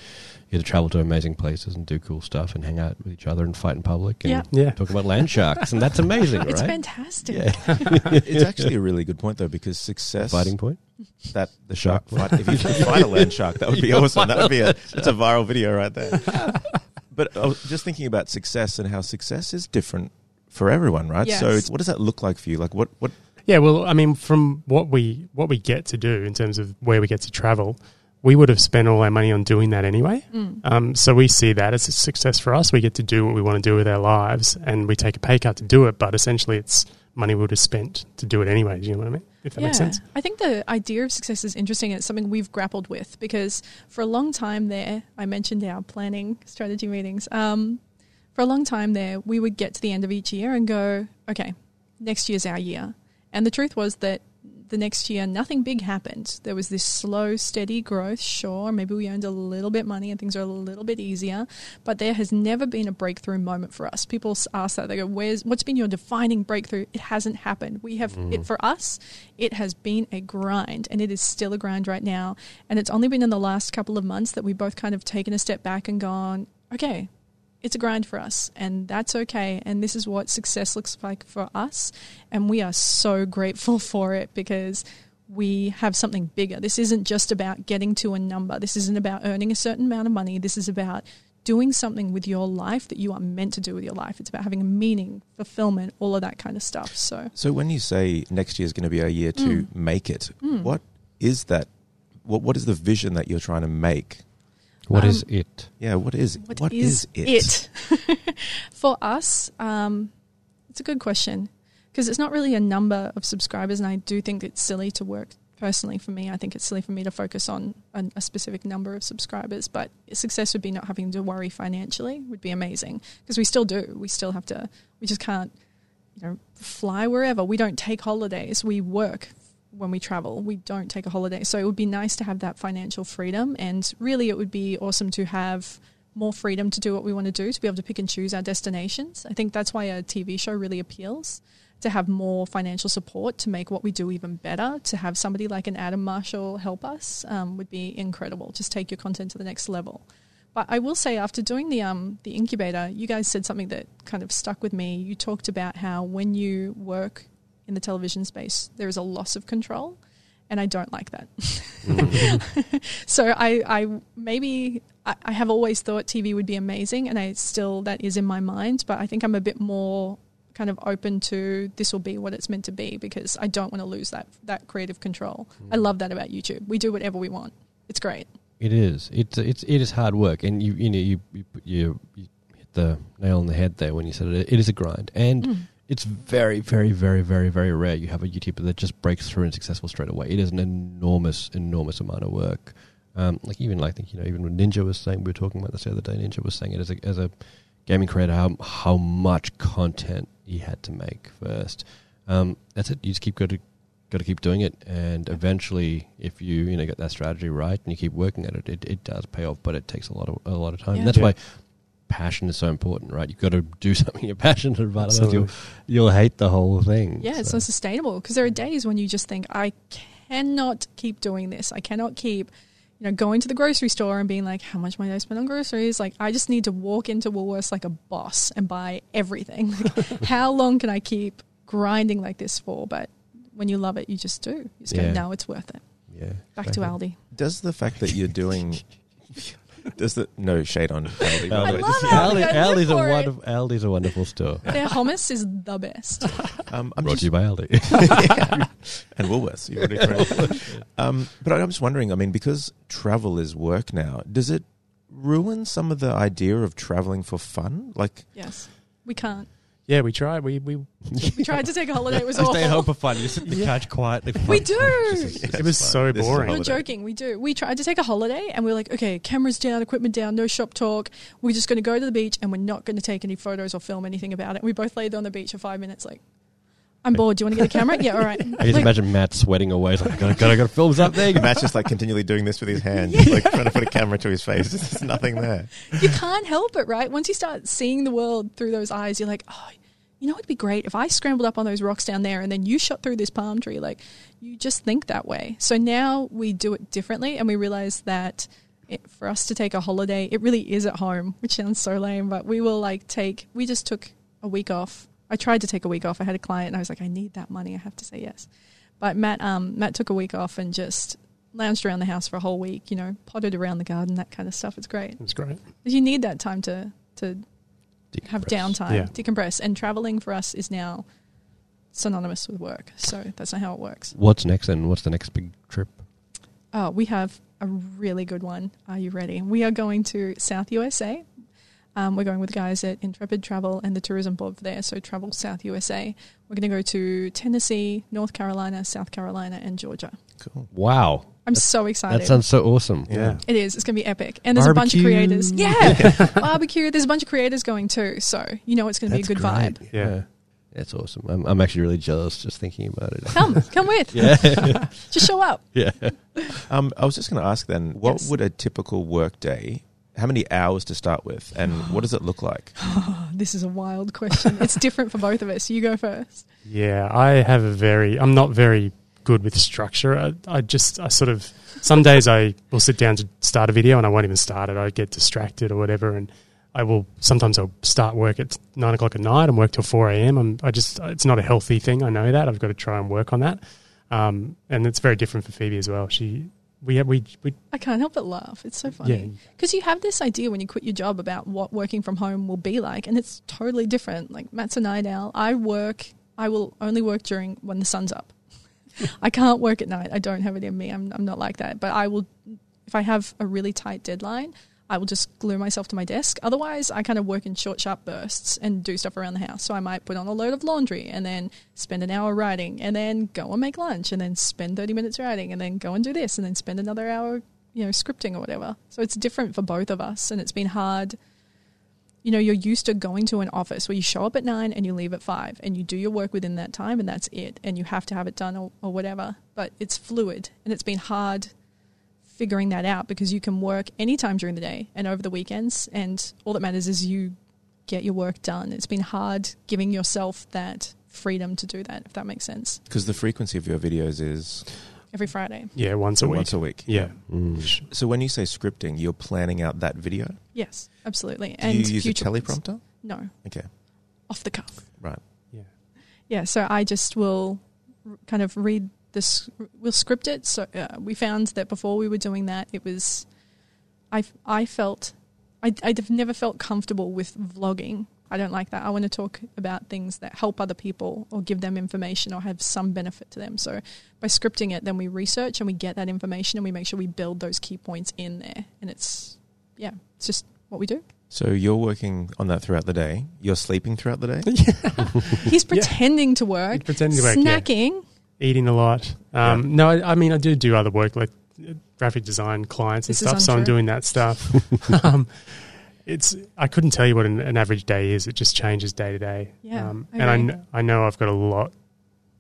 you get to travel to amazing places and do cool stuff and hang out with each other and fight in public and talk about land sharks. And that's amazing, right? It's fantastic. Yeah. It's actually a really good point, though, because success... Fighting point? That the shark fight. If you could fight a land shark, that would be awesome. That would be that's a viral video right there. But I was just thinking about success and how success is different for everyone, right? Yes. So it's, what does that look like for you? Like what? Yeah, well, I mean, from what we get to do in terms of where we get to travel, we would have spent all our money on doing that anyway. So we see that as a success for us. We get to do what we want to do with our lives, and we take a pay cut to do it. But essentially, it's money we would have spent to do it anyway. Do you know what I mean? If that makes sense. I think the idea of success is interesting, and it's something we've grappled with because for a long time there, I mentioned our planning strategy meetings. For a long time there, we would get to the end of each year and go, okay, next year's our year. And the truth was that the next year, nothing big happened. There was this slow, steady growth. Sure, maybe we earned a little bit money and things are a little bit easier, but there has never been a breakthrough moment for us. People ask that. They go, what's been your defining breakthrough? It hasn't happened. We have it for us. It has been a grind, and it is still a grind right now. And it's only been in the last couple of months that we both kind of taken a step back and gone, okay, it's a grind for us, and that's okay. And this is what success looks like for us. And we are so grateful for it because we have something bigger. This isn't just about getting to a number. This isn't about earning a certain amount of money. This is about doing something with your life that you are meant to do with your life. It's about having a meaning, fulfillment, all of that kind of stuff. So when you say next year is going to be our year to make it, what is that? What is the vision that you're trying to make? What is it? Yeah, what is it? For us, it's a good question because it's not really a number of subscribers, and I do think it's silly to work personally for me. I think it's silly for me to focus on a specific number of subscribers, but success would be not having to worry financially would be amazing because we still do. We still have to – we just can't, you know, fly wherever. We don't take holidays. We work when we travel, we don't take a holiday. So it would be nice to have that financial freedom, and really it would be awesome to have more freedom to do what we want to do, to be able to pick and choose our destinations. I think that's why a TV show really appeals, to have more financial support, to make what we do even better, to have somebody like an Adam Marshall help us would be incredible. Just take your content to the next level. But I will say after doing the incubator, you guys said something that kind of stuck with me. You talked about how when you work in the television space, there is a loss of control, and I don't like that. So I have always thought TV would be amazing, and that is in my mind, but I think I'm a bit more kind of open to this will be what it's meant to be because I don't want to lose that creative control. I love that about YouTube. We do whatever we want. It's great. It is. It is hard work, and you hit the nail on the head there when you said it. It is a grind, and it's very, very, very, very, very rare you have a YouTuber that just breaks through and successful straight away. It is an enormous, enormous amount of work. Even when Ninja was saying, we were talking about this the other day, Ninja was saying it as a gaming creator, how much content he had to make first. That's it. You just got to keep doing it, and eventually, if you get that strategy right and you keep working at it, it does pay off. But it takes a lot of time. Yeah. And that's why passion is so important, right? You've got to do something you're passionate about, otherwise you'll hate the whole thing. Yeah, it's not sustainable because there are days when you just think, I cannot keep doing this. I cannot keep, going to the grocery store and being like, how much money do I spend on groceries? Like, I just need to walk into Woolworths like a boss and buy everything. Like, how long can I keep grinding like this for? But when you love it, you just do. You just go, no, it's worth it. Yeah. Back to Aldi. Does the fact that you're doing... no shade on Aldi. I love Aldi. Aldi's a wonderful store. Their hummus is the best. Brought to you by Aldi. And Woolworths. You already correct. But I'm just wondering, I mean, because travel is work now, does it ruin some of the idea of traveling for fun? Like, yes, we can't. Yeah, we tried. We tried to take a holiday. It was awful. Stay home for fun. You sit in the couch quietly. We do. It was so boring. We're joking. We do. We tried to take a holiday, and we were like, okay, cameras down, equipment down, no shop talk. We're just going to go to the beach, and we're not going to take any photos or film anything about it. We both laid on the beach for 5 minutes like, I'm bored. Do you want to get a camera? Yeah, all right. I just imagine Matt sweating away. He's like, I gotta film something. Matt's just like continually doing this with his hands, like trying to put a camera to his face. There's nothing there. You can't help it, right? Once you start seeing the world through those eyes, you're like, oh, you know, it'd be great if I scrambled up on those rocks down there and then you shot through this palm tree. Like, you just think that way. So now we do it differently, and we realize that for us to take a holiday, it really is at home, which sounds so lame, but we just took a week off. I tried to take a week off. I had a client and I was like, I need that money. I have to say yes. But Matt took a week off and just lounged around the house for a whole week, you know, potted around the garden, that kind of stuff. It's great. It's great. You need that time to have downtime, decompress. And traveling for us is now synonymous with work. So that's not how it works. What's next then? What's the next big trip? Oh, we have a really good one. Are you ready? We are going to South USA. We're going with guys at Intrepid Travel and the tourism board there, so Travel South USA. We're going to go to Tennessee, North Carolina, South Carolina, and Georgia. Cool. Wow. I'm so excited. That sounds so awesome. Yeah. It is. It's going to be epic. And there's a bunch of creators. Yeah. Barbecue. There's a bunch of creators going too, so you know it's going to be a good vibe. Yeah. That's awesome. I'm actually really jealous just thinking about it. Come with. Yeah. Just show up. Yeah. I was just going to ask then, what would a typical work day, how many hours to start with, and what does it look like? Oh, this is a wild question. It's different for both of us. You go first. Yeah, I'm not very good with structure. I some days I will sit down to start a video and I won't even start it. I get distracted or whatever, and I'll start work at 9:00 at night and work till 4 a.m. It's not a healthy thing. I know that. I've got to try and work on that. And it's very different for Phoebe as well. I can't help but laugh. It's so funny. Because you have this idea when you quit your job about what working from home will be like, and it's totally different. Like, Matt's a night owl. I will only work during when the sun's up. I can't work at night. I don't have it in me. I'm not like that. But I will, if I have a really tight deadline, I will just glue myself to my desk. Otherwise, I kind of work in short, sharp bursts and do stuff around the house. So I might put on a load of laundry and then spend an hour writing and then go and make lunch and then spend 30 minutes writing and then go and do this and then spend another hour, you know, scripting or whatever. So it's different for both of us, and it's been hard. You know, you're used to going to an office where you show up at 9 and you leave at 5 and you do your work within that time and that's it, and you have to have it done or whatever. But it's fluid, and it's been hard figuring that out because you can work anytime during the day and over the weekends, and all that matters is you get your work done. It's been hard giving yourself that freedom to do that, if that makes sense. Because the frequency of your videos is every Friday. Yeah, once a week. Yeah. Mm. So when you say scripting, you're planning out that video? Yes, absolutely. Do you use a teleprompter? No. Okay. Off the cuff. Right. Yeah. Yeah, so I just will kind of read this, we'll script it. So we found that before we were doing that, it was I've never felt comfortable with vlogging. I don't like that. I want to talk about things that help other people or give them information or have some benefit to them. So by scripting it, then we research and we get that information and we make sure we build those key points in there. And it's just what we do. So you're working on that throughout the day. You're sleeping throughout the day. He's pretending to work. He's pretending to work. Snacking. Yeah. Eating a lot. No, I mean, I do other work, like graphic design clients and stuff, so I'm doing that stuff. I couldn't tell you what an average day is. It just changes day to day. Yeah, okay. And I know I've got a lot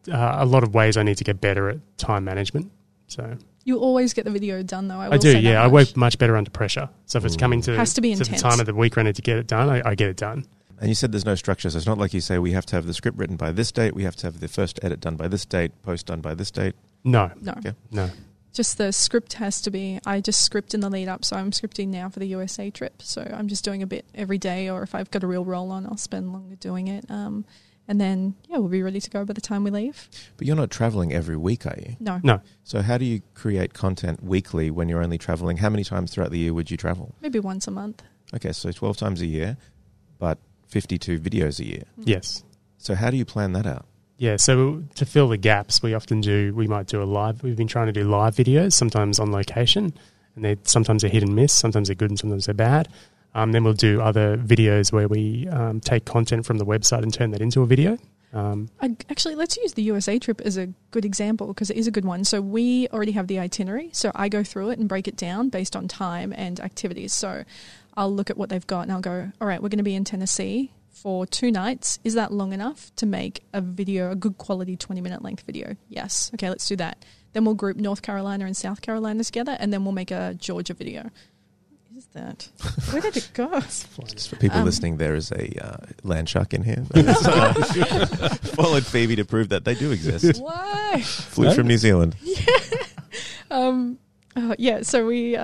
of ways I need to get better at time management. So you always get the video done, though. I do, say yeah. I work much better under pressure. So if it's coming to the time of the week where I need to get it done, I get it done. And you said there's no structure, so it's not like you say we have to have the script written by this date, we have to have the first edit done by this date, post done by this date. No. Okay. No. Just the script has to be, I just script in the lead up, so I'm scripting now for the USA trip. So I'm just doing a bit every day, or if I've got a real roll on, I'll spend longer doing it. And then, we'll be ready to go by the time we leave. But you're not traveling every week, are you? No. So how do you create content weekly when you're only traveling? How many times throughout the year would you travel? Maybe once a month. Okay, so 12 times a year, but 52 videos a year. Yes. So how do you plan that out? Yeah, so to fill the gaps, we've been trying to do live videos, sometimes on location, and sometimes they're hit and miss, sometimes they're good and sometimes they're bad. Then we'll do other videos where we take content from the website and turn that into a video. Actually, let's use the USA trip as a good example, because it is a good one. So we already have the itinerary, so I go through it and break it down based on time and activities. So I'll look at what they've got and I'll go, all right, we're going to be in Tennessee for 2 nights. Is that long enough to make a video, a good quality 20-minute length video? Yes. Okay, let's do that. Then we'll group North Carolina and South Carolina together, and then we'll make a Georgia video. Is that? Where did it go? Just for people listening, there is a land shark in here. Followed Phoebe to prove that they do exist. Why? Flew from New Zealand. Yeah. So we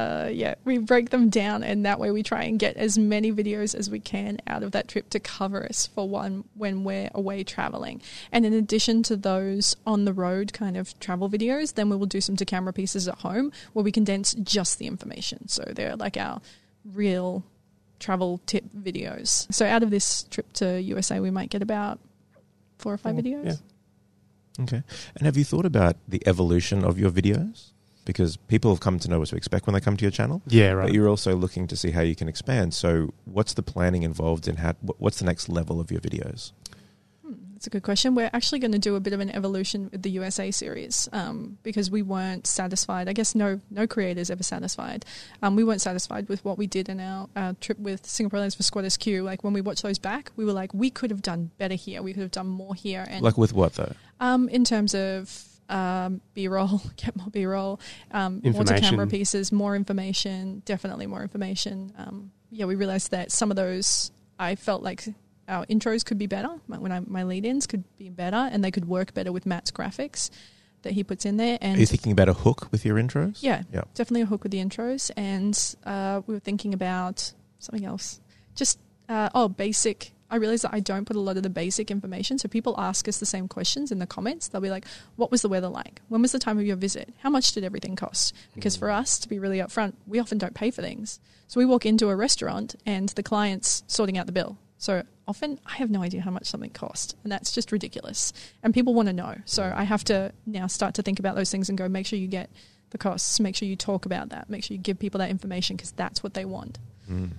break them down, and that way we try and get as many videos as we can out of that trip to cover us for one when we're away traveling. And in addition to those on the road kind of travel videos, then we will do some to camera pieces at home where we condense just the information. So they're like our real travel tip videos. So out of this trip to USA, we might get about 4 or 5 videos. Yeah. Okay. And have you thought about the evolution of your videos? Because people have come to know what to expect when they come to your channel. Yeah, right. But you're also looking to see how you can expand. So what's the planning involved in how? What's the next level of your videos? That's a good question. We're actually going to do a bit of an evolution with the USA series because we weren't satisfied. I guess no creator's ever satisfied. We weren't satisfied with what we did in our trip with Singapore Airlines for Squad SQ. Like when we watched those back, we were like, we could have done better here. We could have done more here. And like with what though? In terms of... B-roll, get more B-roll, more to camera pieces, more information, definitely more information. We realized that some of those, I felt like our intros could be better, my lead-ins could be better, and they could work better with Matt's graphics that he puts in there. And are you thinking about a hook with your intros? Yeah, yep. Definitely a hook with the intros. And we were thinking about something else. Just, basic... I realize that I don't put a lot of the basic information. So people ask us the same questions in the comments. They'll be like, what was the weather like? When was the time of your visit? How much did everything cost? Because for us, to be really upfront, we often don't pay for things. So we walk into a restaurant and the client's sorting out the bill. So often I have no idea how much something costs, and that's just ridiculous. And people want to know. So I have to now start to think about those things and go, make sure you get the costs, make sure you talk about that, make sure you give people that information because that's what they want.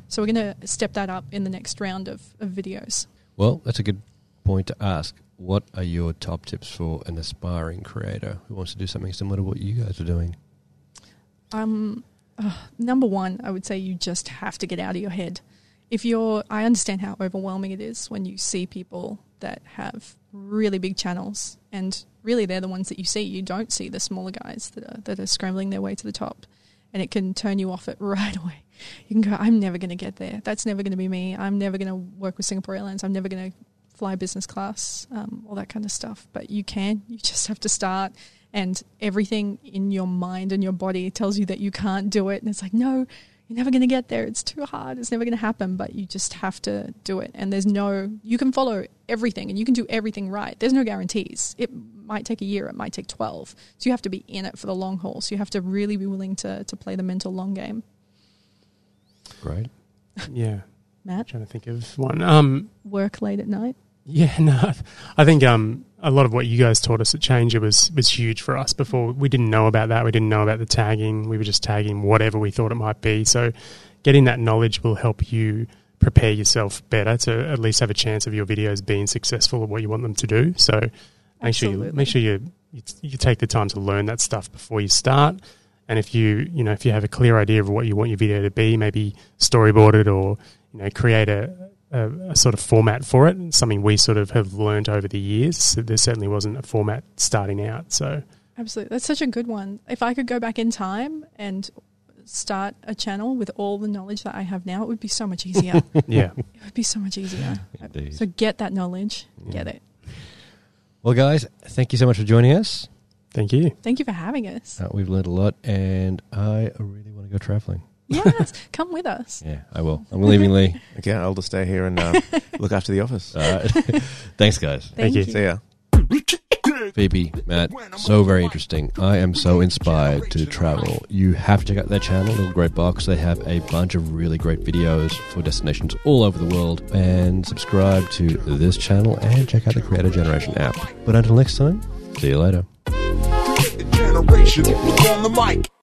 So we're going to step that up in the next round of videos. Well, that's a good point to ask. What are your top tips for an aspiring creator who wants to do something similar to what you guys are doing? Number one, I would say you just have to get out of your head. I understand how overwhelming it is when you see people that have really big channels, and really they're the ones that you see. You don't see the smaller guys that are scrambling their way to the top. And it can turn you off it right away. You can go, I'm never going to get there. That's never going to be me. I'm never going to work with Singapore Airlines. I'm never going to fly business class, all that kind of stuff. But you can. You just have to start. And everything in your mind and your body tells you that you can't do it. And it's like, no, you're never going to get there. It's too hard. It's never going to happen. But you just have to do it. And you can follow everything and you can do everything right. There's no guarantees. It might take a year. It might take 12. So you have to be in it for the long haul. So you have to really be willing to play the mental long game. Great. Yeah. Matt? I'm trying to think of one. Work late at night? Yeah, no. I think a lot of what you guys taught us at Changer was huge for us before. We didn't know about that. We didn't know about the tagging. We were just tagging whatever we thought it might be. So getting that knowledge will help you prepare yourself better to at least have a chance of your videos being successful at what you want them to do. So make sure you take the time to learn that stuff before you start. And if you have a clear idea of what you want your video to be, maybe storyboard it or create a sort of format for it. It's something we sort of have learned over the years. So there certainly wasn't a format starting out. So absolutely, that's such a good one. If I could go back in time and start a channel with all the knowledge that I have now, it would be so much easier. Yeah, it would be so much easier. Indeed. So get that knowledge. Yeah. Get it. Well, guys, thank you so much for joining us. Thank you. Thank you for having us. We've learned a lot, and I really want to go travelling. Yes, come with us. Yeah, I will. I'm willingly. Okay, I'll just stay here and look after the office. Thanks, guys. Thank you. See ya. Phoebe, Matt, so very interesting. I am so inspired to travel. You have to check out their channel, Little Grey Box. They have a bunch of really great videos for destinations all over the world. And subscribe to this channel and check out the Creator Generation app. But until next time, see you later. Generation on the mic.